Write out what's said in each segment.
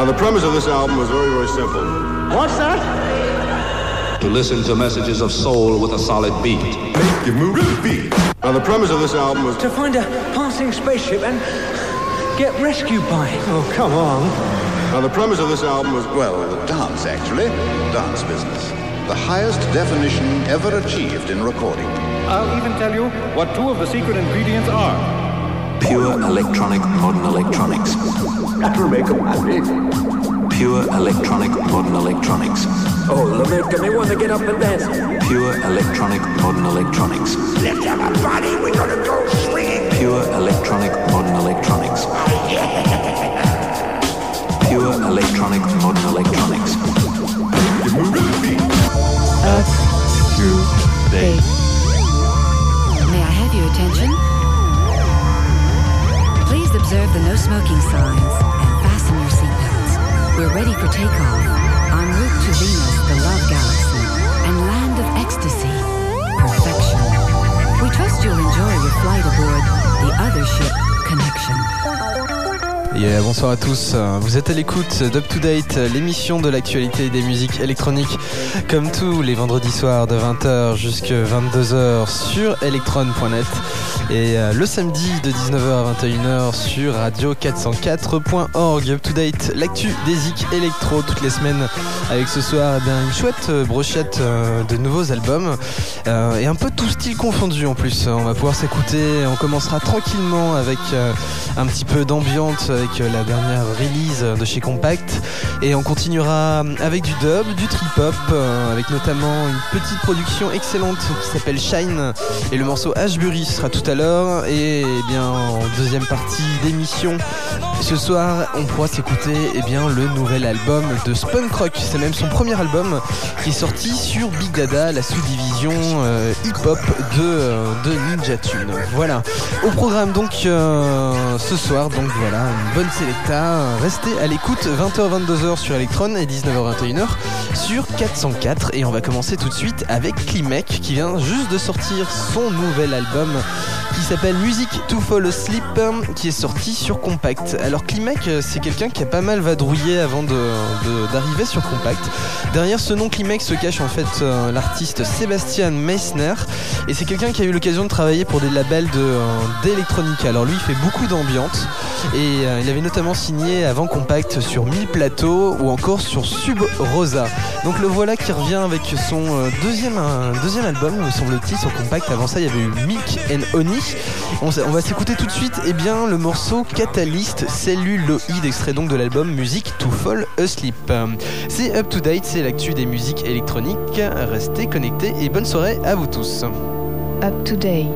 Now, the premise of this album was very, very simple. What's that? To listen to messages of soul with a solid beat. Make you move the beat. Now, the premise of this album was to find a passing spaceship and get rescued by it. Oh, come on. Now, the premise of this album was, well, the dance, actually. Dance business. The highest definition ever achieved in recording. I'll even tell you what two of the secret ingredients are. Pure electronic modern electronics. That will make them happy. Pure electronic modern electronics. Oh, Lametta, they want to get up and dance. Pure electronic modern electronics. Lift up a body, we're gonna go swinging. Pure electronic modern electronics. Pure electronic modern electronics. Up, 2, 3. May I have your attention? Please observe the no smoking signs and fasten your seatbelts. We're ready for takeoff en route to Venus, the love galaxy, and land of ecstasy, perfection. We trust you'll enjoy your flight aboard the other ship, Connection. Yeah, bonsoir à tous. Vous êtes à l'écoute d'Up to Date, l'émission de l'actualité des musiques électroniques, comme tous les vendredis soirs de 20h jusqu'à 22h sur electron.net. Et le samedi de 19h à 21h sur Radio 404.org. Up to date, l'actu des zik électro toutes les semaines. Avec ce soir une chouette brochette de nouveaux albums et un peu tout style confondu en plus. On va pouvoir s'écouter. On commencera tranquillement avec un petit peu d'ambiance avec la dernière release de chez Compact. Et on continuera avec du dub, du trip hop, avec notamment une petite production excellente qui s'appelle Shine. Et le morceau Ashbury sera tout à l'heure. Et bien en deuxième partie d'émission ce soir on pourra s'écouter le nouvel album de Spunk Rock. C'est même son premier album qui est sorti sur Big Dada, la sous-division hip-hop de Ninja Tune. Voilà au programme donc ce soir. Donc voilà une bonne sélecta. Restez à l'écoute 20h-22h sur Electron et 19h-21h sur 404. Et on va commencer tout de suite avec Klimek qui vient juste de sortir son nouvel album qui s'appelle Music to Fall Asleep, qui est sorti sur Compact. Alors Klimek, c'est quelqu'un qui a pas mal vadrouillé avant d'arriver sur Compact. Derrière ce nom Klimek se cache en fait l'artiste Sébastien Meissner, et c'est quelqu'un qui a eu l'occasion de travailler pour des labels d'électronique. Alors lui il fait beaucoup d'ambiance et il avait notamment signé avant Compact sur Mille Plateau ou encore sur Sub Rosa. Donc le voilà qui revient avec son deuxième album me semble-t-il sur Compact. Avant ça il y avait eu Mick and Oni. On va s'écouter tout de suite le morceau Catalyst Celluloid, extrait donc de l'album Music to Fall Asleep. C'est Up to Date, c'est l'actu des musiques électroniques. Restez connectés et bonne soirée à vous tous. Up to Date.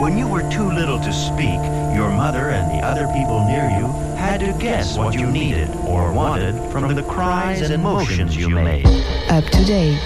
When you were too little to speak, your mother and the other people near you had to guess what you needed or wanted from the cries and motions you made. Up to date.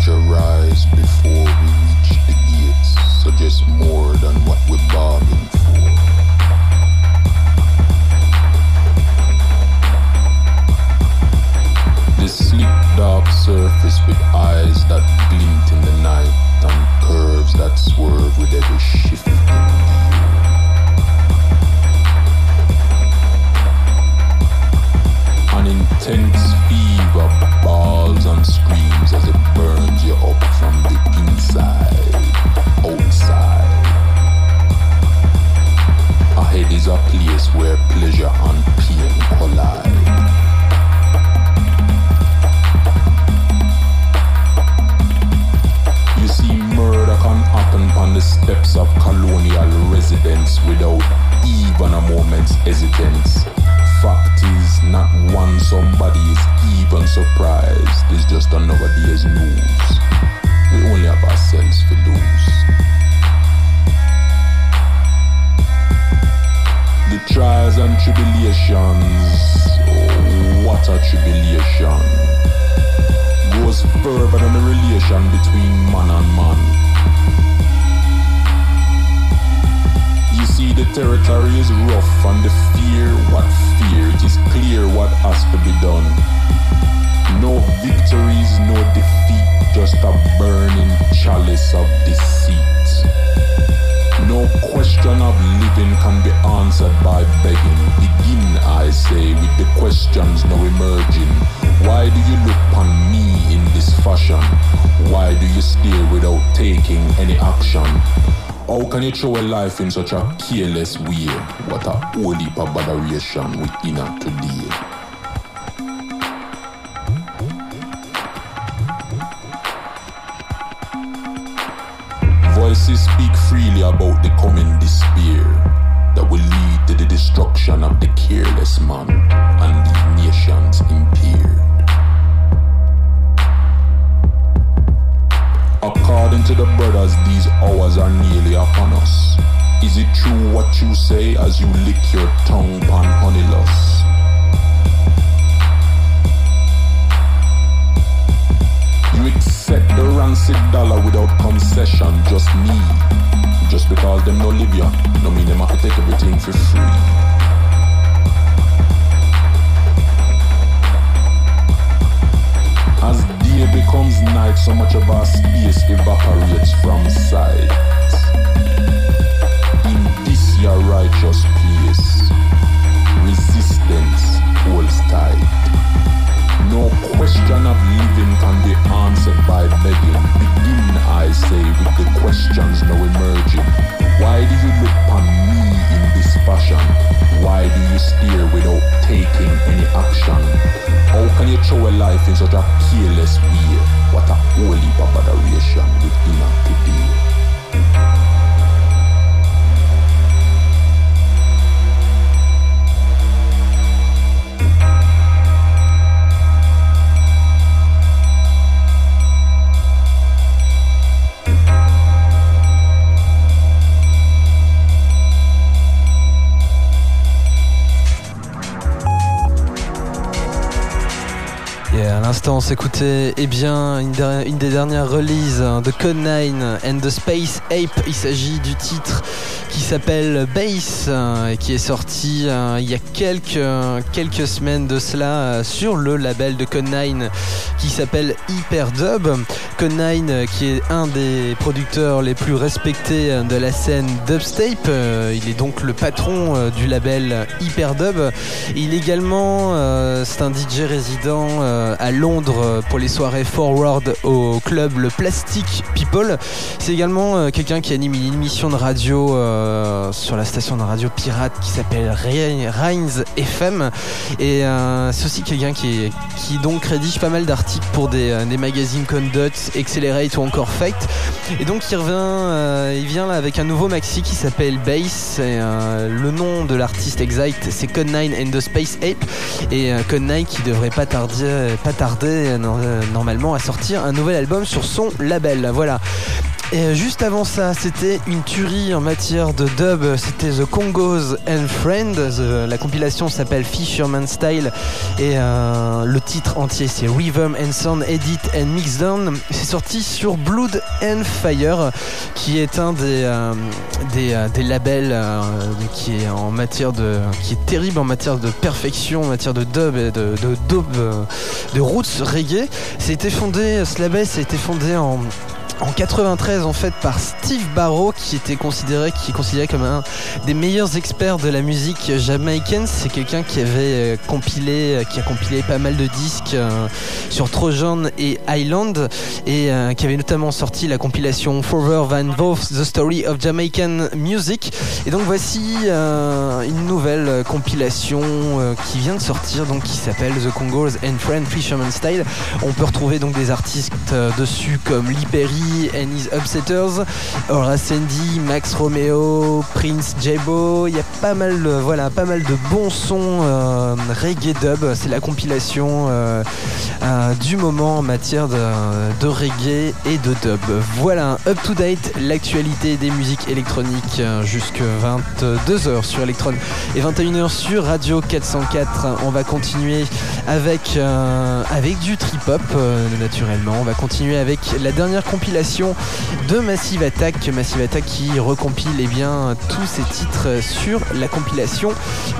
temperature rise before we reach the gates suggests more than what we bargained for. The sleek dark surface with eyes that glint in the night and curves that swerve with every shift in the year. An intense fever balls and screams as it burns you up from the inside, outside. Ahead is a place where pleasure and pain collide. You see, murder can happen on the steps of colonial residents without even a moment's hesitance. Fact is, not one somebody is even surprised. It's just another day's news. We only have ourselves to lose. The trials and tribulations, oh, what a tribulation, goes further than the relation between man and man. See, the territory is rough and the fear, what fear, it is clear what has to be done. No victories, no defeat, just a burning chalice of deceit. No question of living can be answered by begging. Begin, I say, with the questions now emerging. Why do you look on me in this fashion? Why do you stare without taking any action? How can you throw a life in such a careless way? What a whole heap of botheration within her today. Voices speak freely about the coming despair that will lead to the destruction of the careless man and the nations impaired. According to the brothers, these hours are nearly upon us. Is it true what you say as you lick your tongue upon honeyless? You accept the rancid dollar without concession, just me. Just because them no live ya, no mean them have to take everything for free. As day becomes night, so much of our space evaporates from sight. In this your righteous place, resistance holds tight. No question of living can be answered by begging. Begin, I say, with the questions now emerging. Why do you look on me in this fashion? Why do you steer without taking any action? How can you throw a life in such a careless way? What a whole heap of botheration within her today. On s'écoutait une des dernières releases de Kode9 and the Space Ape. Il s'agit du titre qui s'appelle Base et qui est sorti il y a quelques semaines de cela sur le label de Kode9 qui s'appelle Hyperdub. Kode9 qui est un des producteurs les plus respectés de la scène dubstep. Il est donc le patron du label Hyperdub. Il est également c'est un DJ résident à Londres pour les soirées Forward au club le Plastic People. C'est également quelqu'un qui anime une émission de radio sur la station de radio pirate qui s'appelle Rains FM, et c'est aussi quelqu'un qui donc rédige pas mal d'articles pour des magazines Conduct, Accelerate ou encore Fact, et donc il vient là avec un nouveau maxi qui s'appelle Bass, et le nom de l'artiste exact c'est Kode9 and the Space Ape, et Kode9 qui devrait pas tarder normalement à sortir un nouvel album sur son label. Voilà. Et juste avant ça, c'était une tuerie en matière de dub, c'était The Congos and Friends. La compilation s'appelle Fisherman Style et le titre entier c'est Rhythm and Sound Edit and Mixdown. C'est sorti sur Blood and Fire, qui est un des labels qui est en matière de, qui est terrible en matière de perfection, en matière de dub et de roots reggae. C'était fondé, ce label ça a été fondé en 93 en fait par Steve Barrow, qui est considéré comme un des meilleurs experts de la musique jamaïcaine. C'est quelqu'un qui avait compilé pas mal de disques sur Trojan et Island et qui avait notamment sorti la compilation Further Than Both, The Story of Jamaican Music. Et donc voici une nouvelle compilation qui vient de sortir, donc qui s'appelle The Congos and Friends Fisherman Style. On peut retrouver donc des artistes dessus comme Lee Perry and His Upsetters, Aura Sandy, Max Romeo, Prince, Jabo. Il y a pas mal de bons sons reggae dub. C'est la compilation du moment en matière de reggae et de dub. Voilà, up to date, l'actualité des musiques électroniques jusque 22h sur Electron et 21h sur Radio 404. On va continuer avec du trip hop naturellement. On va continuer avec la dernière compilation de Massive Attack. Massive Attack qui recompile tous ses titres sur la compilation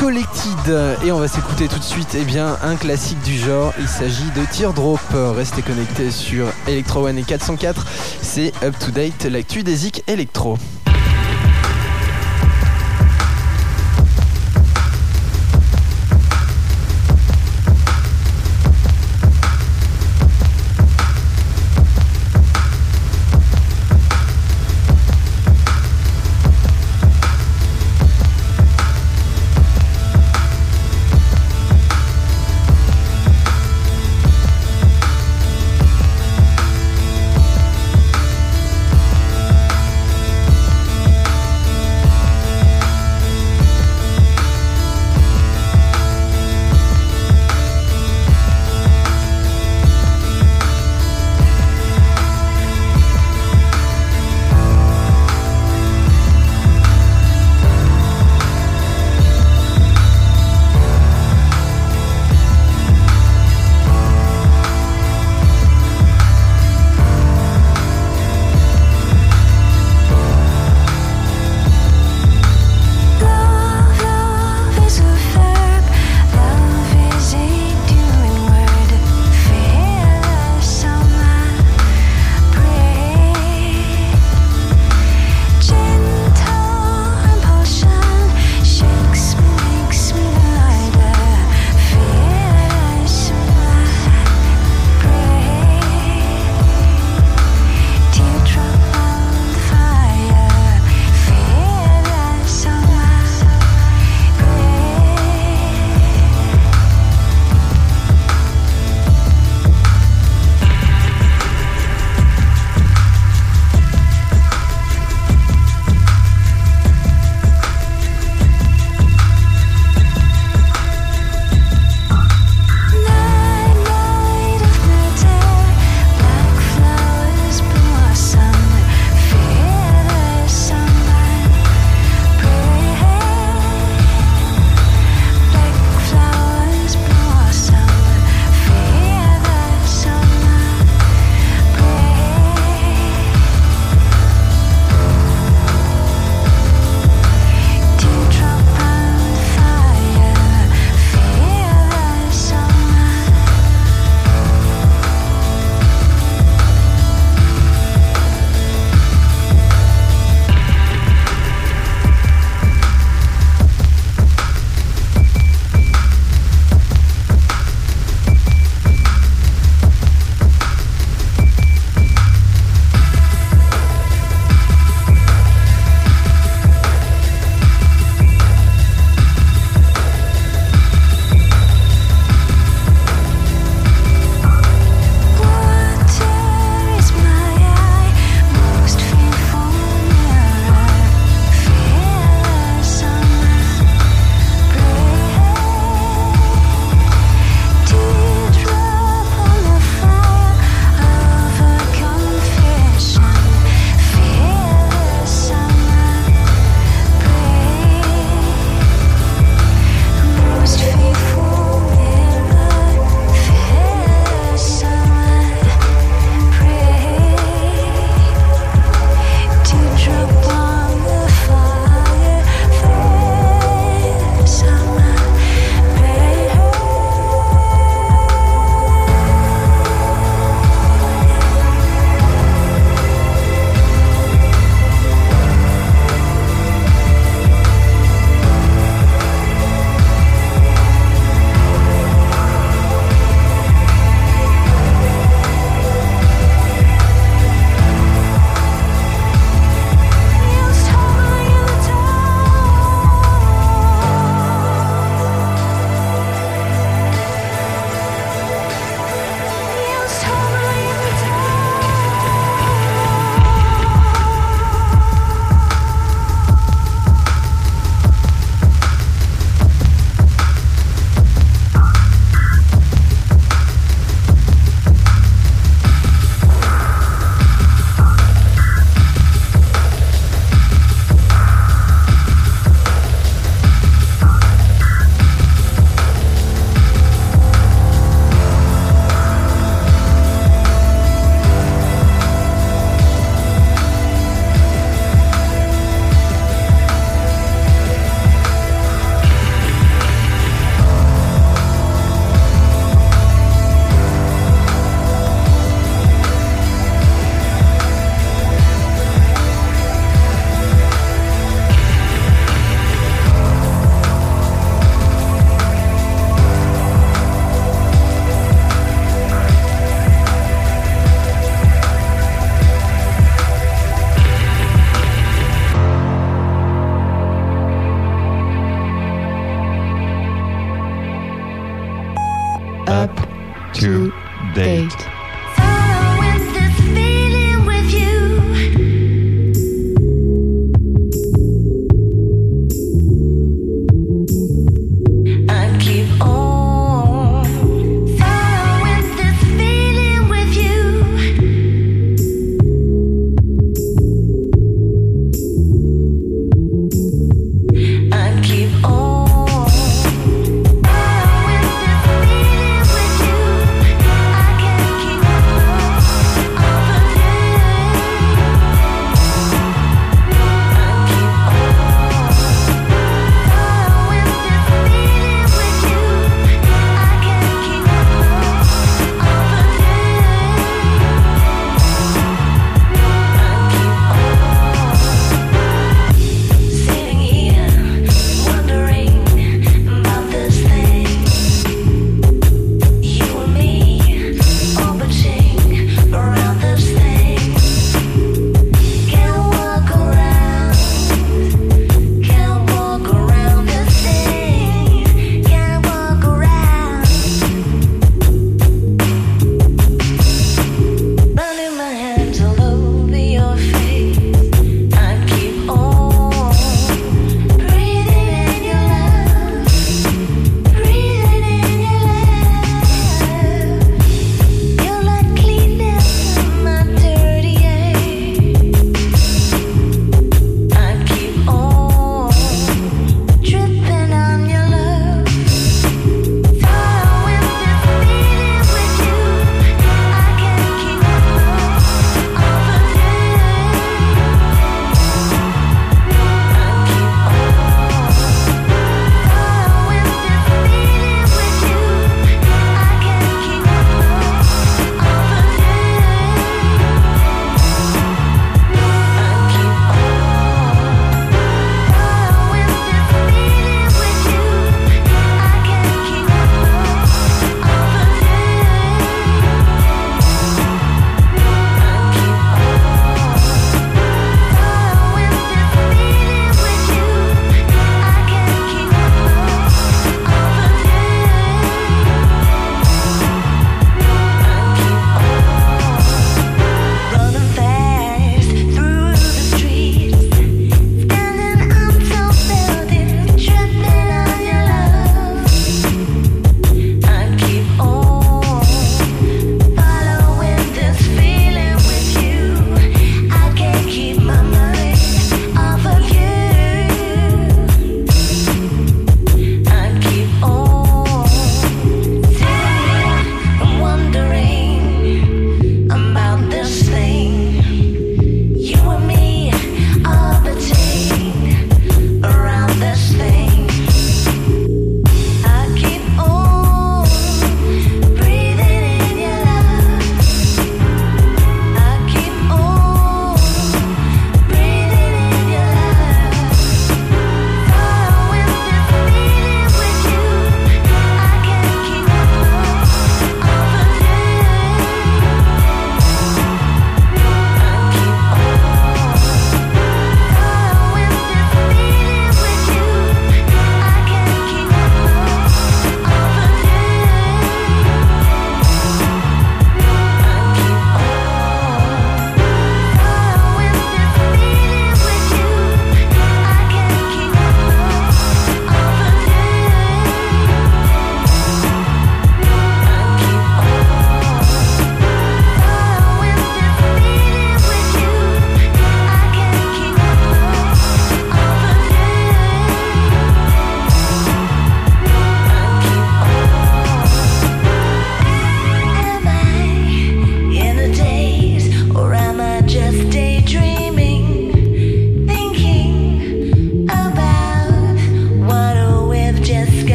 Collected. Et on va s'écouter tout de suite un classique du genre. Il s'agit de Teardrop. Restez connectés sur Electro One et 404. C'est Up to Date, l'actu des Zik Electro.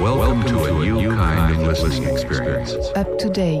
Welcome to a new kind of listening experience. Up to date.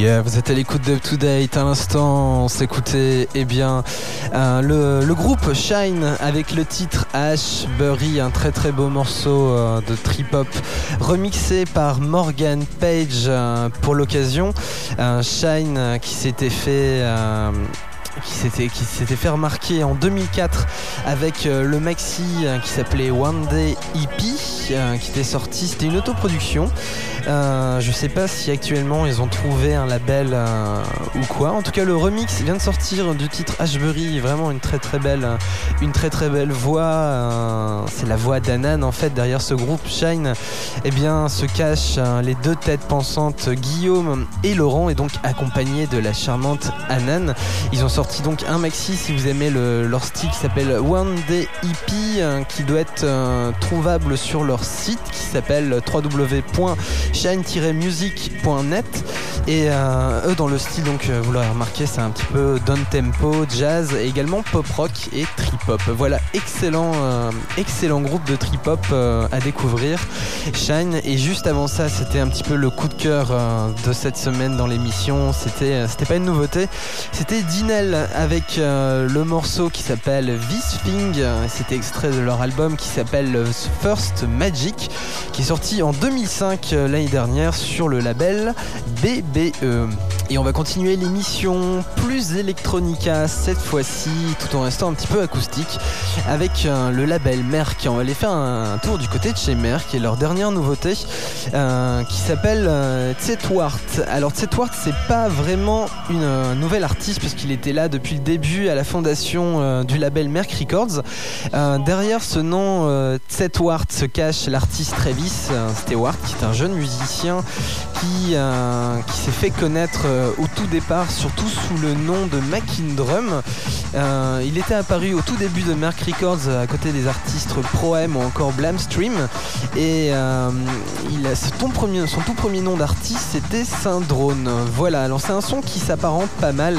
Yeah, vous êtes à l'écoute d'Up to Date. À l'instant, on s'écoutait le groupe Shine avec le titre Ashbury, un très très beau morceau de trip-hop remixé par Morgan Page pour l'occasion. Shine qui s'était fait remarquer en 2004 avec le maxi qui s'appelait One Day Hippie qui était sorti, c'était une autoproduction. Je sais pas si actuellement ils ont trouvé un label ou quoi. En tout cas, le remix vient de sortir du titre Ashbury, vraiment une très très belle voix. C'est la voix d'Anan en fait. Derrière ce groupe Shine, eh bien, se cachent les deux têtes pensantes Guillaume et Laurent, et donc accompagnés de la charmante Anan. Ils ont sorti donc un maxi, si vous aimez leur style, qui s'appelle One Day Hippie, qui doit être trouvable sur leur site qui s'appelle www.shine-music.net. Et eux, dans le style, donc vous l'aurez remarqué, c'est un petit peu down tempo, jazz, et également pop rock et trip hop. Voilà, excellent groupe de trip hop à découvrir, Shine. Et juste avant ça, c'était un petit peu le coup de cœur de cette semaine dans l'émission. C'était pas une nouveauté, c'était Dinelle avec le morceau qui s'appelle This Thing. C'était extrait de leur album qui s'appelle First Magic, qui est sorti en 2005 l'année dernière sur le label BBE. Et on va continuer l'émission plus électronica cette fois-ci, tout en restant un petit peu acoustique, avec le label Merck. On va aller faire un tour du côté de chez Merck et leur dernière nouveauté qui s'appelle Tsetwart. Alors Tsetwart, c'est pas vraiment une nouvelle artiste puisqu'il était là depuis le début à la fondation du label Merck Records. Derrière ce nom Tsetwart se cache l'artiste Travis Stewart, qui est un jeune musicien qui s'est fait connaître au tout départ, surtout sous le nom de Mackindrum. Il était apparu au tout début de Merck Records à côté des artistes Pro M ou encore Blamestream. Et son tout premier nom d'artiste, c'était Syndrome. Voilà, alors c'est un son qui s'apparente pas mal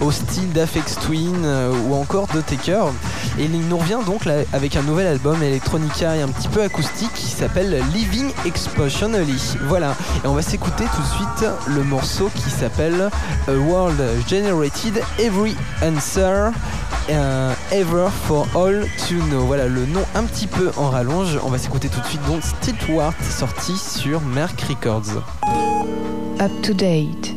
au style d'Aphex Twin ou encore de Taker. Et il nous revient donc là, avec un nouvel album électronica et un petit peu acoustique qui s'appelle Living Expressionally. Voilà, et on va s'écouter tout de suite le morceau qui s'appelle A World Generated Every Answer Ever for All to Know. Voilà, le nom un petit peu en rallonge. On va s'écouter tout de suite donc Tsetwart, sorti sur Merck Records. Up to date.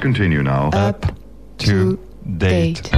Let's continue now. Up to date.